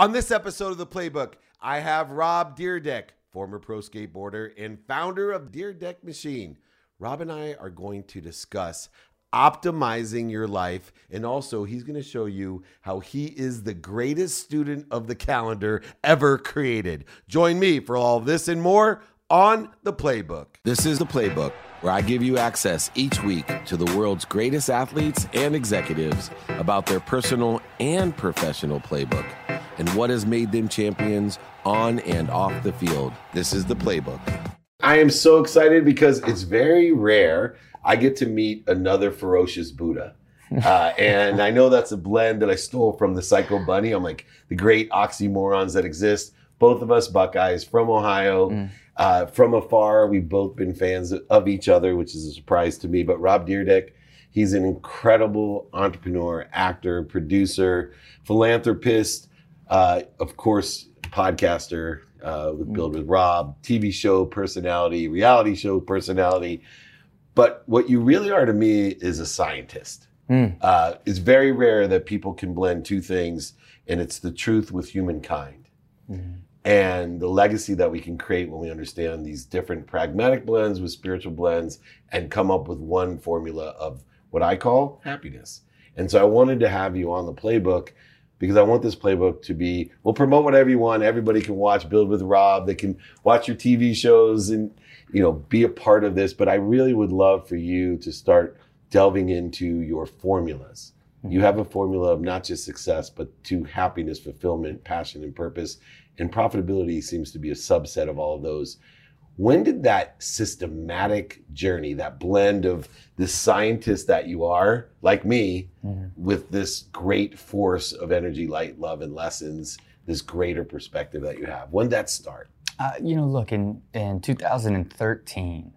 On this episode of The Playbook, I have Rob Dyrdek, former pro skateboarder and founder of Dyrdek Machine. Rob and I are going to discuss optimizing your life, and also he's going to show you how he is the greatest student of the calendar ever created. Join me for all this and more on The Playbook. This is The Playbook, where I give you access each week to the world's greatest athletes and executives about their personal and professional playbook, and what has made them champions on and off the field. This is The Playbook. I am so excited because it's very rare I get to meet another ferocious Buddha. And I know that's a blend that I stole from the Psycho Bunny. I'm like, the great oxymorons that exist. Both of us Buckeyes from Ohio. From afar, we've both been fans of each other, which is a surprise to me. But Rob Dyrdek, he's an incredible entrepreneur, actor, producer, philanthropist, of course, podcaster with Build with Rob, TV show personality, reality show personality. But what you really are to me is a scientist. It's very rare that people can blend two things, and it's the truth with humankind and the legacy that we can create when we understand these different pragmatic blends with spiritual blends and come up with one formula of what I call happiness. And so I wanted to have you on The Playbook because I want this playbook to be, we'll promote whatever you want. Everybody can watch Build with Rob. They can watch your TV shows and, you know, be a part of this. But I really would love for you to start delving into your formulas. You have a formula of not just success, but to happiness, fulfillment, passion, and purpose. And profitability seems to be a subset of all of those. When did that systematic journey, that blend of the scientist that you are, like me, with this great force of energy, light, love, and lessons, this greater perspective that you have, when did that start? You know, look, in 2013,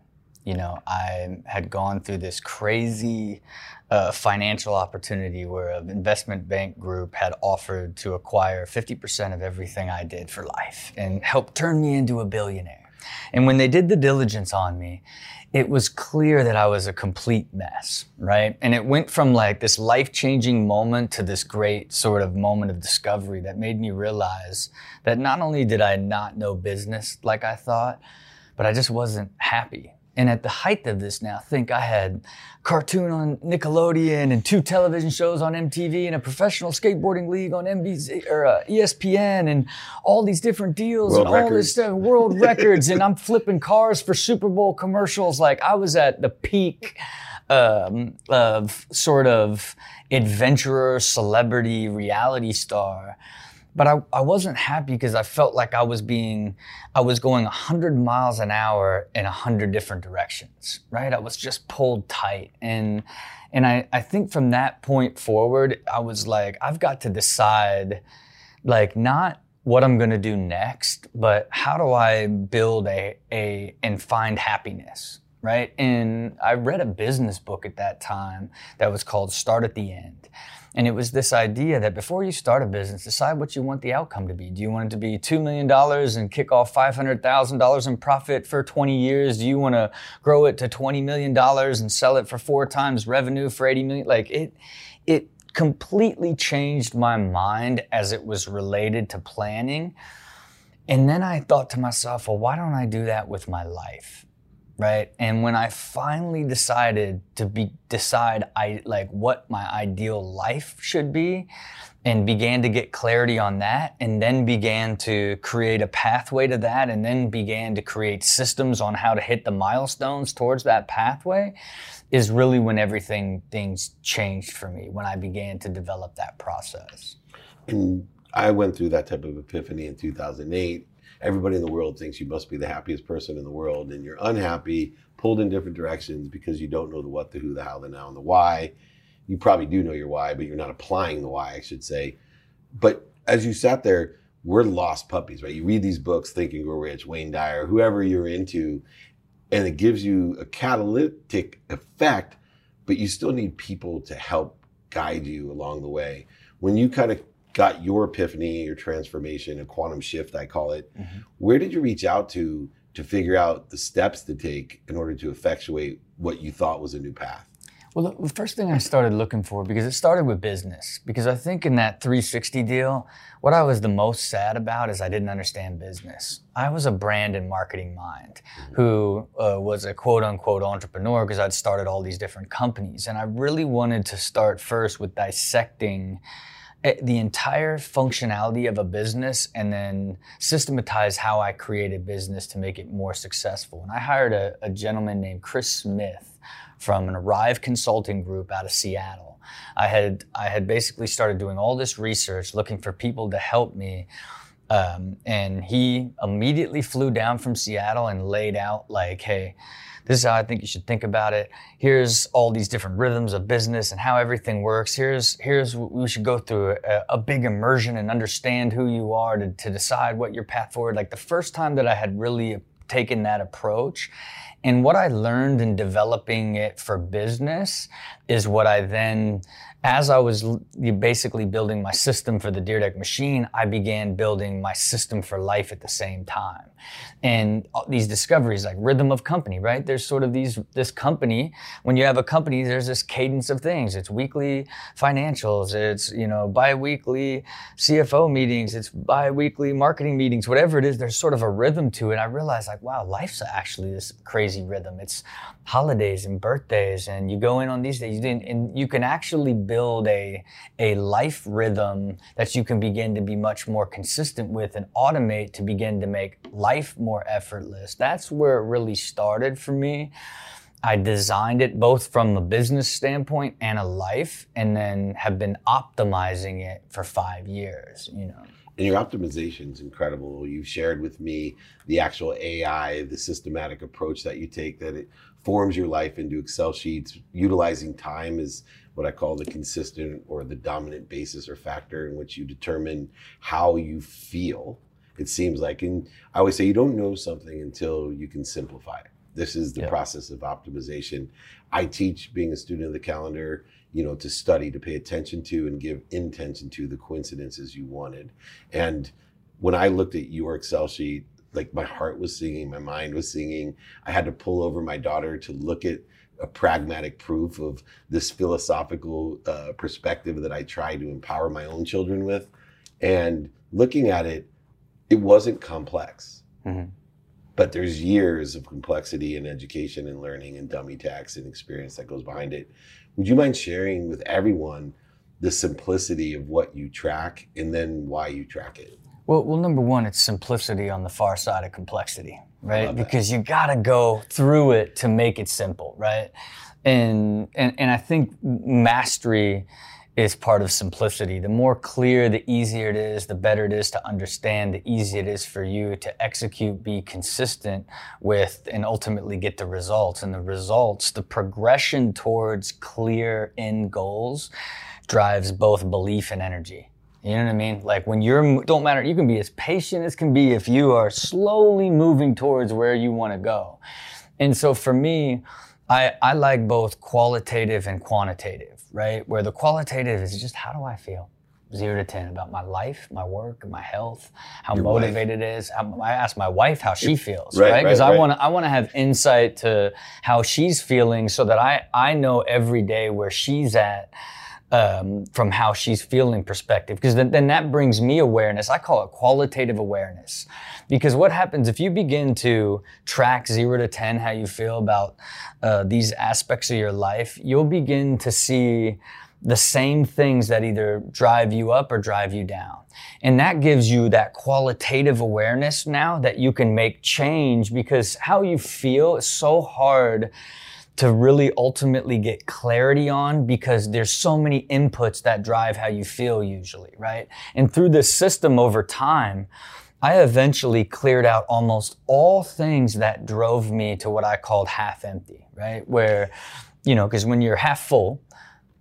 you know, I had gone through this crazy financial opportunity where an investment bank group had offered to acquire 50% of everything I did for life and help turn me into a billionaire. And when they did the diligence on me, it was clear that I was a complete mess, right? And it went from like this life-changing moment to this great sort of moment of discovery that made me realize that not only did I not know business like I thought, but I just wasn't happy. And at the height of this now, I think I had a cartoon on Nickelodeon and 2 television shows on MTV and a professional skateboarding league on MBZ or ESPN and all these different deals and all this stuff, world records. And I'm flipping cars for Super Bowl commercials. Like I was at the peak of sort of adventurer, celebrity, reality star. But I wasn't happy because I felt like I was going 100 miles an hour in 100 different directions, right? I was just pulled tight. And I think from that point forward, I was like, I've got to decide, like, not what I'm going to do next, but how do I build and find happiness, right? And I read a business book at that time that was called Start at the End. And it was this idea that before you start a business, decide what you want the outcome to be. Do you want it to be $2 million and kick off $500,000 in profit for 20 years? Do you want to grow it to $20 million and sell it for 4 times revenue for $80 million? Like it completely changed my mind as it was related to planning. And then I thought to myself, well, why don't I do that with my life? Right. And when I finally decided to decide what my ideal life should be and began to get clarity on that and then began to create a pathway to that and then began to create systems on how to hit the milestones towards that pathway is really when things changed for me, when I began to develop that process. And I went through that type of epiphany in 2008. Everybody in the world thinks you must be the happiest person in the world, and you're unhappy, pulled in different directions because you don't know the what, the who, the how, the now, and the why. You probably do know your why, but you're not applying the why, I should say. But as you sat there, we're lost puppies, right? You read these books, Think and Grow Rich, Wayne Dyer, whoever you're into, and it gives you a catalytic effect, but you still need people to help guide you along the way. When you kind of got your epiphany, your transformation, a quantum shift, I call it. Where did you reach out to figure out the steps to take in order to effectuate what you thought was a new path? Well, the first thing I started looking for, because it started with business, because I think in that 360 deal, what I was the most sad about is I didn't understand business. I was a brand and marketing mind who was a quote unquote entrepreneur because I'd started all these different companies. And I really wanted to start first with dissecting the entire functionality of a business and then systematize how I created business to make it more successful. And I hired a gentleman named Chris Smith from an Arrive Consulting Group out of Seattle. I had basically started doing all this research, looking for people to help me. And he immediately flew down from Seattle and laid out like, hey, this is how I think you should think about it. Here's all these different rhythms of business and how everything works. Here's what we should go through a big immersion and understand who you are to decide what your path forward. Like the first time that I had really taken that approach. And what I learned in developing it for business is what I then, as I was basically building my system for the Dyrdek Machine, I began building my system for life at the same time. And these discoveries, like rhythm of company, right? There's sort of this company, when you have a company, there's this cadence of things. It's weekly financials, it's, bi-weekly CFO meetings, it's bi-weekly marketing meetings, whatever it is, there's sort of a rhythm to it. I realized like, wow, life's actually this crazy rhythm. It's holidays and birthdays, and you go in on these days, and you can actually build a life rhythm that you can begin to be much more consistent with and automate to begin to make life more effortless. That's where it really started for me. I designed it both from a business standpoint and a life, and then have been optimizing it for 5 years, And your optimization is incredible. You've shared with me the actual AI, the systematic approach that you take, that it forms your life into Excel sheets, utilizing time as what I call the consistent or the dominant basis or factor in which you determine how you feel, it seems like. And I always say you don't know something until you can simplify it. This is the process of optimization. I teach, being a student of the calendar, to study, to pay attention to, and give intention to the coincidences you wanted. And when I looked at your Excel sheet, like my heart was singing, my mind was singing. I had to pull over my daughter to look at a pragmatic proof of this philosophical perspective that I try to empower my own children with. And looking at it, it wasn't complex. Mm-hmm. But there's years of complexity in education and learning and dummy tax and experience that goes behind it. Would you mind sharing with everyone the simplicity of what you track and then why you track it? Well, number one, it's simplicity on the far side of complexity, right? Because you gotta go through it to make it simple, right? And I think mastery is part of simplicity. The more clear, the easier it is, the better it is to understand, the easier it is for you to execute, be consistent with, and ultimately get the results. And the results, the progression towards clear end goals drives both belief and energy. You know what I mean? Like when don't matter, you can be as patient as can be if you are slowly moving towards where you want to go. And so for me, I like both qualitative and quantitative, right? Where the qualitative is just how do I feel? 0 to 10 about my life, my work, my health, how your motivated wife. It is. I ask my wife how she feels, right? Because I want to have insight to how she's feeling so that I know every day where she's at. From how she's feeling perspective, because then that brings me awareness. I call it qualitative awareness, because what happens if you begin to track 0 to 10 how you feel about these aspects of your life, you'll begin to see the same things that either drive you up or drive you down. And that gives you that qualitative awareness now that you can make change, because how you feel is so hard to really ultimately get clarity on, because there's so many inputs that drive how you feel usually, right? And through this system over time, I eventually cleared out almost all things that drove me to what I called half empty, right? Where, because when you're half full,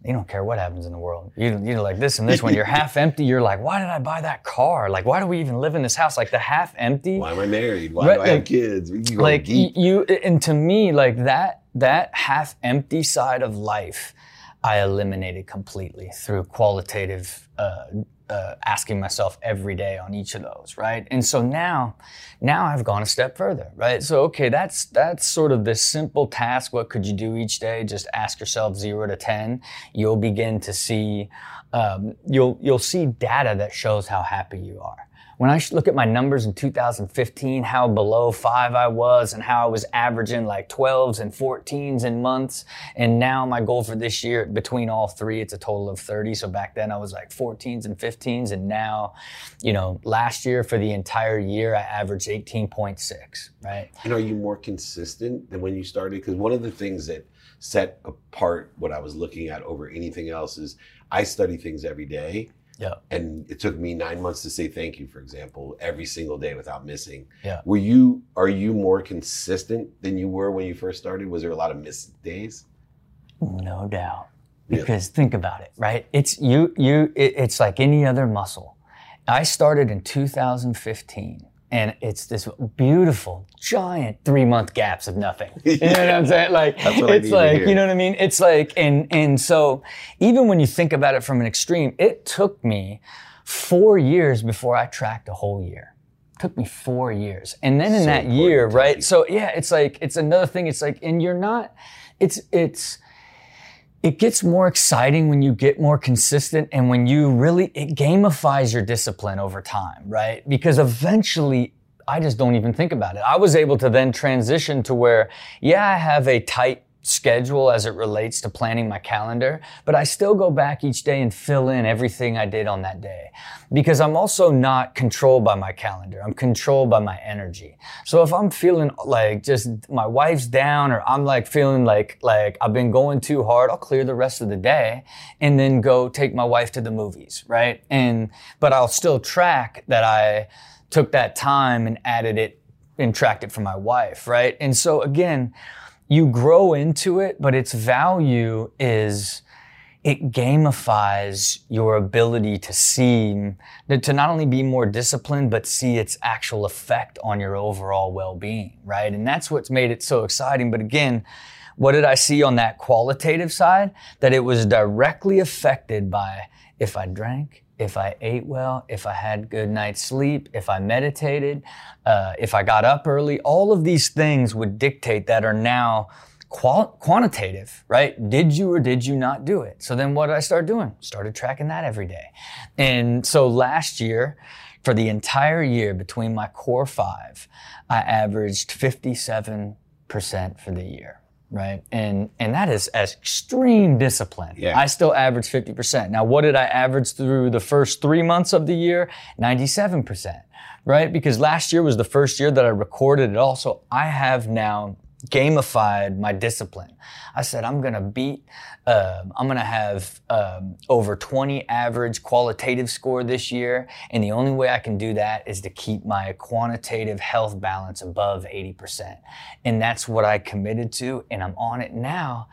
you don't care what happens in the world. You're like this and this. When you're half empty, you're like, why did I buy that car? Like, why do we even live in this house? Like the half empty. Why am I married? Why do I have kids? And to me, like that half empty side of life, I eliminated completely through qualitative asking myself every day on each of those, right? And so now I've gone a step further, right? So, okay, that's sort of this simple task. What could you do each day? Just ask yourself 0 to 10. You'll begin to see, you'll see data that shows how happy you are. When I look at my numbers in 2015, how below 5 I was and how I was averaging like 12s and 14s in months. And now my goal for this year, between all three, it's a total of 30. So back then I was like 14s and 15s. And now, you know, last year for the entire year, I averaged 18.6, right? And are you more consistent than when you started? Because one of the things that set apart what I was looking at over anything else is I study things every day. Yeah. And it took me 9 months to say thank you, for example, every single day without missing. Yeah. Are you more consistent than you were when you first started? Was there a lot of missed days? No doubt. Because think about it, right? It's like any other muscle. I started in 2015. And it's this beautiful, giant 3-month gaps of nothing. You know what I'm saying? Like, it's like, you know what I mean? It's like, and so even when you think about it from an extreme, it took me 4 years before I tracked a whole year. Took me 4 years. And then in that year, right? So yeah, it's like, it's another thing. It's like, and you're not, it gets more exciting when you get more consistent and when you really, it gamifies your discipline over time, right? Because eventually, I just don't even think about it. I was able to then transition to where, yeah, I have a tight schedule as it relates to planning my calendar, but I still go back each day and fill in everything I did on that day. Because I'm also not controlled by my calendar. I'm controlled by my energy. So if I'm feeling like just my wife's down or I'm like feeling like I've been going too hard, I'll clear the rest of the day and then go take my wife to the movies, right? But I'll still track that I took that time and added it and tracked it for my wife, right? And so again, you grow into it, but its value is it gamifies your ability to see, to not only be more disciplined, but see its actual effect on your overall well-being, right? And that's what's made it so exciting. But again, what did I see on that qualitative side? That it was directly affected by if I drank, if I ate well, if I had good night's sleep, if I meditated, if I got up early, all of these things would dictate that are now quantitative, right? Did you or did you not do it? So then what did I start doing? Started tracking that every day. And so last year, for the entire year between my core 5, I averaged 57% for the year. Right. And that is as extreme discipline. Yeah. I still average 50%. Now, what did I average through the first 3 months of the year? 97%, right? Because last year was the first year that I recorded it all. So I have now gamified my discipline. I said, I'm going to have over 20 average qualitative score this year. And the only way I can do that is to keep my quantitative health balance above 80%. And that's what I committed to. And I'm on it now.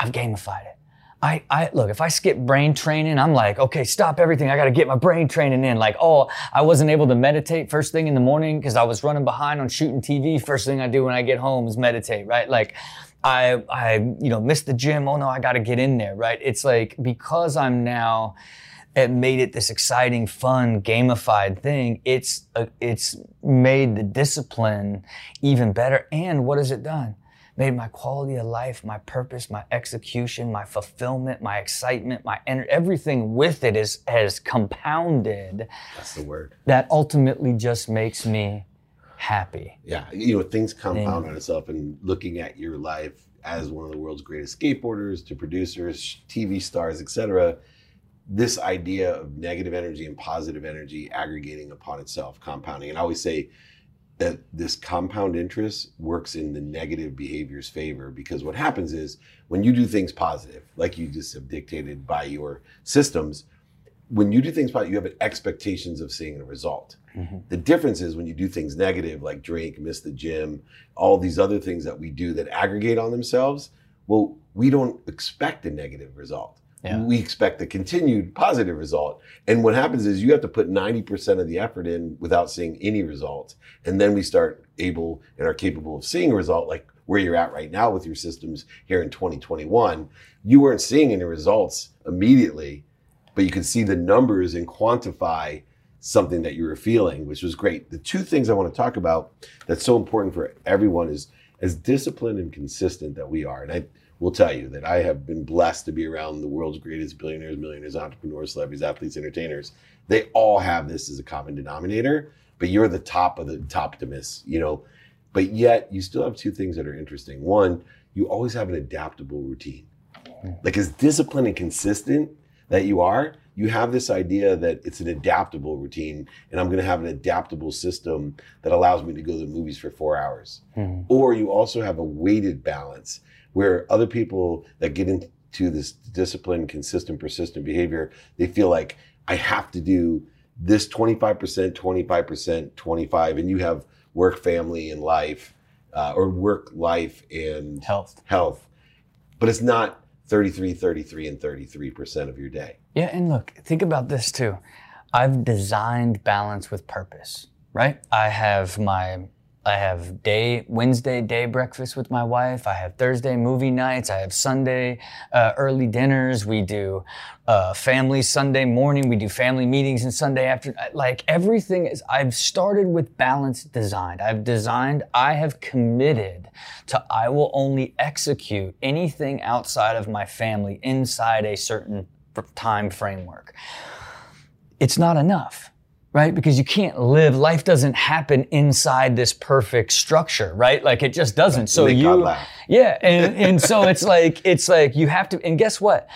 I've gamified it. I look, if I skip brain training, I'm like, okay, stop everything. I got to get my brain training in. Like, oh, I wasn't able to meditate first thing in the morning because I was running behind on shooting TV. First thing I do when I get home is meditate, right? Like I missed the gym. Oh no, I got to get in there, right? It's like, because I'm now, it made it this exciting, fun, gamified thing. It's made the discipline even better. And what has it done? Made my quality of life, my purpose, my execution, my fulfillment, my excitement, my energy, everything with it has compounded. That's the word. That ultimately just makes me happy. Yeah, things compound on itself, and looking at your life as one of the world's greatest skateboarders to producers, TV stars, etc. This idea of negative energy and positive energy aggregating upon itself, compounding. And I always say, that this compound interest works in the negative behavior's favor, because what happens is when you do things positive, like you just have dictated by your systems, when you do things positive, you have expectations of seeing a result. Mm-hmm. The difference is when you do things negative, like drink, miss the gym, all these other things that we do that aggregate on themselves, well, we don't expect a negative result. Yeah. We expect a continued positive result. And what happens is you have to put 90% of the effort in without seeing any result. And then we start able and are capable of seeing a result, like where you're at right now with your systems here in 2021. You weren't seeing any results immediately, but you could see the numbers and quantify something that you were feeling, which was great. The two things I want to talk about that's so important for everyone is as disciplined and consistent that we are. And I will tell you that I have been blessed to be around the world's greatest billionaires, millionaires, entrepreneurs, celebrities, athletes, entertainers. They all have this as a common denominator, but you're the top of the toptimus, you know, but yet you still have two things that are interesting. One, you always have an adaptable routine. Like as disciplined and consistent that you are, you have this idea that it's an adaptable routine and I'm gonna have an adaptable system that allows me to go to the movies for 4 hours. Mm. Or you also have a weighted balance where other people that get into this disciplined, consistent, persistent behavior, they feel like I have to do this 25%, 25%, 25, and you have work, family, and life, or work, life, and health. But it's not 33, 33, and 33% of your day. Yeah, and look, think about this too. I've designed balance with purpose, right? I have Wednesday day breakfast with my wife. I have Thursday movie nights. I have Sunday early dinners. We do family Sunday morning. We do family meetings and Sunday afternoon. Like everything is, I've started with balance designed. I have committed to I will only execute anything outside of my family inside a certain time framework. It's not enough. Right? Because you can't live, life doesn't happen inside this perfect structure, right? Like it just doesn't. So and so it's like you have to, and guess what?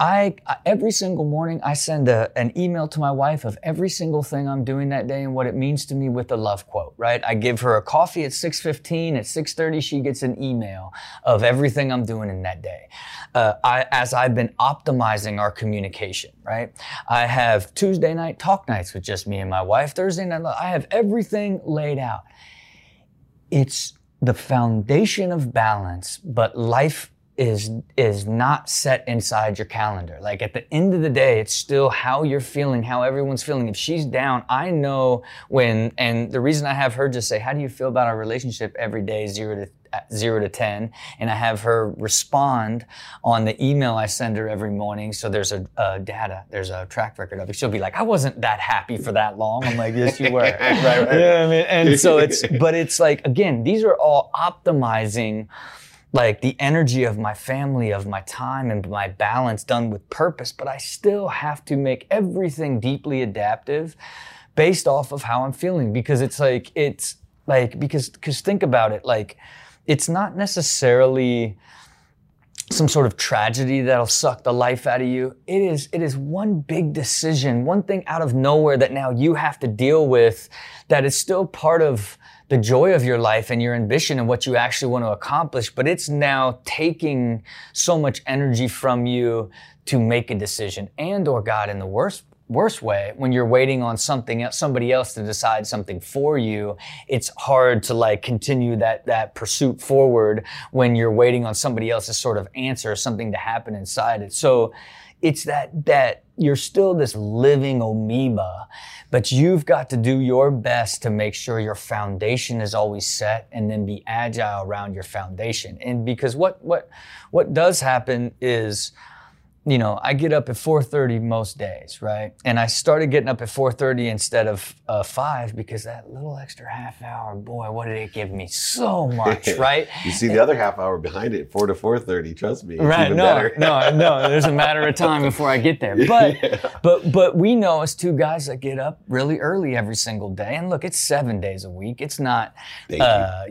I every single morning I send an email to my wife of every single thing I'm doing that day and what it means to me with a love quote, right? I give her a coffee at 6:15, at 6:30 she gets an email of everything I'm doing in that day. As I've been optimizing our communication, right? I have Tuesday night talk nights with just me and my wife. Thursday night, I have everything laid out. It's the foundation of balance, but life is not set inside your calendar. Like at the end of the day, it's still how you're feeling, how everyone's feeling. If she's down, I know when, and the reason I have her just say, how do you feel about our relationship every day, 0 to 10, and I have her respond on the email I send her every morning. So there's a track record of it. She'll be like, I wasn't that happy for that long. I'm like, yes, you were. right. You know what I mean? And so it's like, again, these are all optimizing like the energy of my family, of my time, and my balance done with purpose, but I still have to make everything deeply adaptive based off of how I'm feeling. Because because think about it, like it's not necessarily some sort of tragedy that'll suck the life out of you. It is one big decision, one thing out of nowhere that now you have to deal with that is still part of the joy of your life and your ambition and what you actually want to accomplish, but it's now taking so much energy from you to make a decision and or God in the worst way when you're waiting on somebody else to decide something for you. It's hard to like continue that pursuit forward when you're waiting on somebody else's sort of answer, something to happen inside it. So it's that you're still this living amoeba, but you've got to do your best to make sure your foundation is always set and then be agile around your foundation. And because what does happen is, you know, I get up at 4:30 most days, right? And I started getting up at 4:30 instead of 5 because that little extra half hour, boy, what did it give me? So much, right? You see the other half hour behind it, 4 to 4:30. Trust me, right? Even better. no. There's a matter of time before I get there. But but we know as two guys that get up really early every single day. And look, it's 7 days a week. It's not, I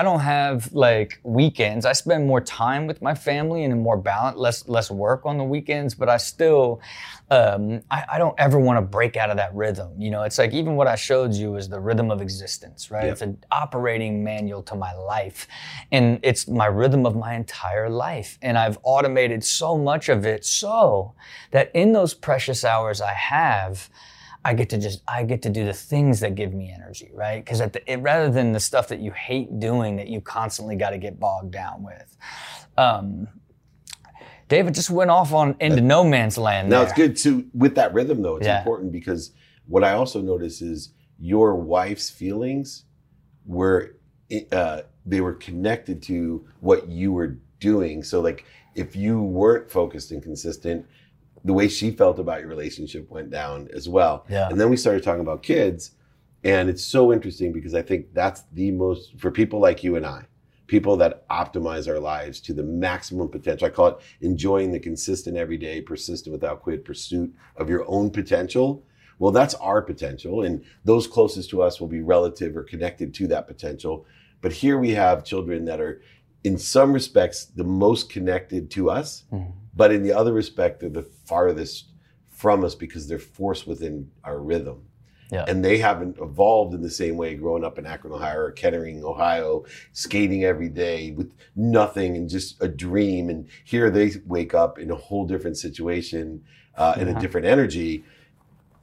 don't have like weekends. I spend more time with my family and a more balanced, less work on the weekends, but I still, I don't ever want to break out of that rhythm. You know, it's like even what I showed you is the rhythm of existence, right? Yep. It's an operating manual to my life, and it's my rhythm of my entire life. And I've automated so much of it so that in those precious hours I have, I get to do the things that give me energy, right? Because rather than the stuff that you hate doing that you constantly got to get bogged down with. David just went off into no man's land. No, it's good too. With that rhythm though, it's important because what I also noticed is your wife's feelings were, they were connected to what you were doing. So like if you weren't focused and consistent, the way she felt about your relationship went down as well. Yeah. And then we started talking about kids. And it's so interesting because I think that's the most, for people like you and I, people that optimize our lives to the maximum potential. I call it enjoying the consistent, everyday, persistent, without quit pursuit of your own potential. Well, that's our potential. And those closest to us will be relative or connected to that potential. But here we have children that are, in some respects, the most connected to us. Mm-hmm. But in the other respect, they're the farthest from us because they're forced within our rhythm. Yeah. And they haven't evolved in the same way growing up in Akron, Ohio, or Kettering, Ohio, skating every day with nothing and just a dream. And here they wake up in a whole different situation and a different energy.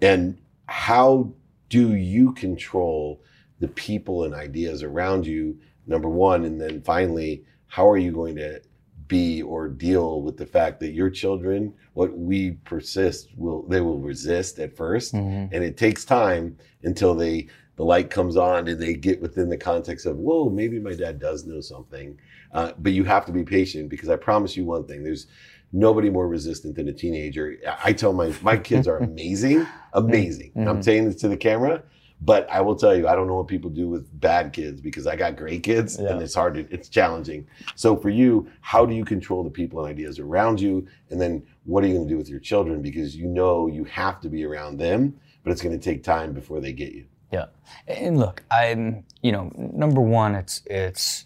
And how do you control the people and ideas around you, number one? And then finally, how are you going to be or deal with the fact that your children, what we persist, they will resist at first. Mm-hmm. And it takes time until the light comes on and they get within the context of, whoa, maybe my dad does know something. But you have to be patient, because I promise you one thing, there's nobody more resistant than a teenager. I tell my kids are amazing, amazing. Mm-hmm. I'm saying this to the camera, but I will tell you, I don't know what people do with bad kids, because I got great kids, and it's hard, it's challenging. So for you, how do you control the people and ideas around you? And then what are you gonna do with your children? Because you know you have to be around them, but it's gonna take time before they get you. Yeah, and look, I'm, number one, it's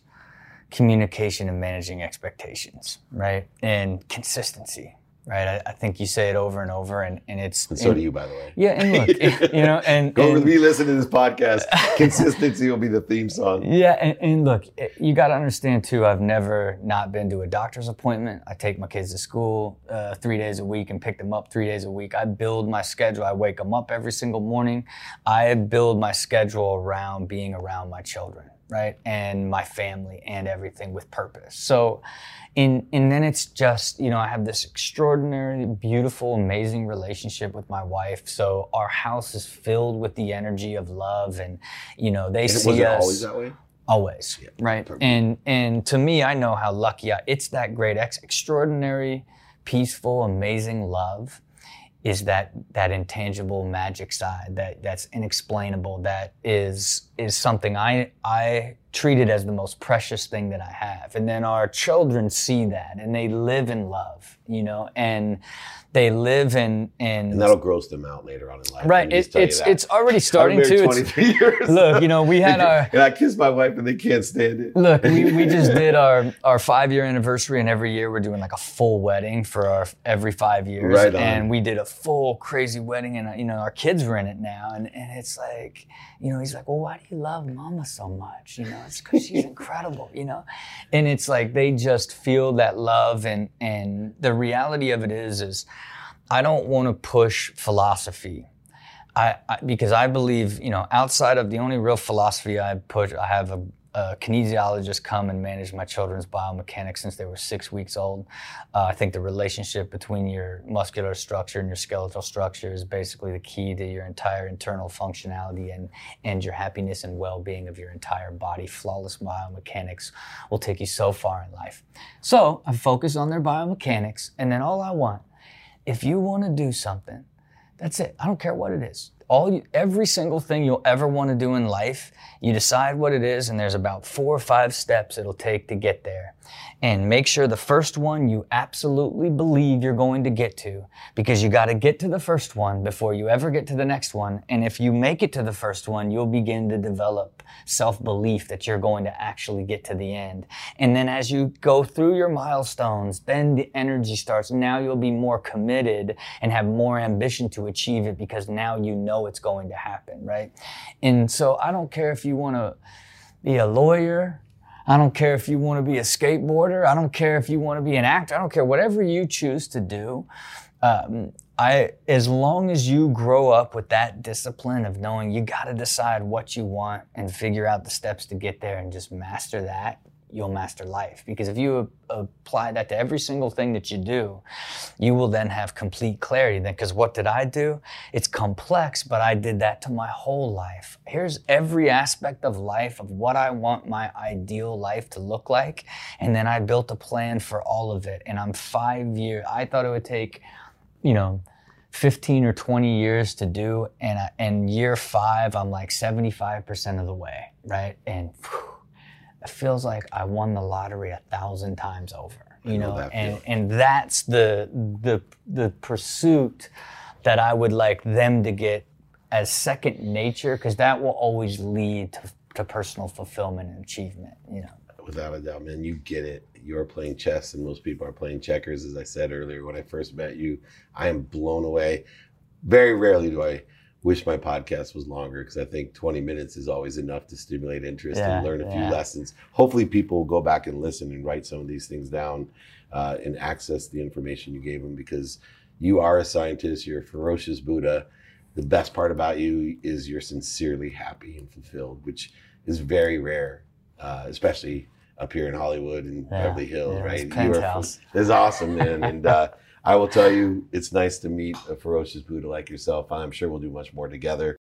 communication and managing expectations, right? And consistency. Right, I think you say it over and over, and it's... And so do you, by the way. Yeah, and look, Go re-listen to this podcast. Consistency will be the theme song. Yeah, and look, you got to understand, too, I've never not been to a doctor's appointment. I take my kids to school 3 days a week and pick them up 3 days a week. I build my schedule. I wake them up every single morning. I build my schedule around being around my children, right, and my family and everything with purpose. So, and then it's just, I have this extraordinary, beautiful, amazing relationship with my wife. So our house is filled with the energy of love, and, they see us. Was it always that way? Always, yeah, right? Perfect. And to me, I know how lucky it's that great, extraordinary, peaceful, amazing love. Is that intangible magic side that's inexplainable, that is something I treat it as the most precious thing that I have. And then our children see that, and they live in love, and they live in... And that'll gross them out later on in life. Right, it's already starting to. 23 years. Look, we had our... And I kissed my wife and they can't stand it. Look, we just did our 5-year anniversary, and every year we're doing like a full wedding for every 5 years. Right on. And we did a full crazy wedding, and our kids were in it now. And it's like, he's like, well, why do you love mama so much, It's because she's incredible, And it's like they just feel that love, and the reality of it is I don't want to push philosophy. I because I believe, outside of the only real philosophy I have a kinesiologist come and manage my children's biomechanics since they were 6 weeks old. I think the relationship between your muscular structure and your skeletal structure is basically the key to your entire internal functionality and your happiness and well-being of your entire body. Flawless biomechanics will take you so far in life. So I focus on their biomechanics, and then all I want, if you want to do something, that's it. I don't care what it is. Every single thing you'll ever want to do in life, you decide what it is, and there's about 4 or 5 steps it'll take to get there. And make sure the first one you absolutely believe you're going to get to, because you got to get to the first one before you ever get to the next one. And if you make it to the first one, you'll begin to develop self-belief that you're going to actually get to the end. And then as you go through your milestones, then the energy starts. Now you'll be more committed and have more ambition to achieve it, because now you know it's going to happen, right? And so I don't care if you want to be a lawyer. I don't care if you want to be a skateboarder. I don't care if you want to be an actor. I don't care. Whatever you choose to do, as long as you grow up with that discipline of knowing you got to decide what you want and figure out the steps to get there and just master that, you'll master life. Because if you apply that to every single thing that you do, you will then have complete clarity. Then, because what did I do? It's complex, but I did that to my whole life. Here's every aspect of life of what I want my ideal life to look like. And then I built a plan for all of it. And I thought it would take you know, 15 or 20 years to do. And year five, I'm like 75% of the way, right? And whew, it feels like I won the lottery 1,000 times over, you know? And that's the pursuit that I would like them to get as second nature, because that will always lead to personal fulfillment and achievement, you know? Without a doubt, man, you get it. You're playing chess and most people are playing checkers. As I said earlier, when I first met you, I am blown away. Very rarely do I wish my podcast was longer, because I think 20 minutes is always enough to stimulate interest and learn a few lessons. Hopefully people will go back and listen and write some of these things down and access the information you gave them, because you are a scientist, you're a ferocious Buddha. The best part about you is you're sincerely happy and fulfilled, which is very rare, especially up here in Hollywood and Beverly Hills, right? It's awesome, man. And I will tell you, it's nice to meet a ferocious Buddha like yourself. I'm sure we'll do much more together.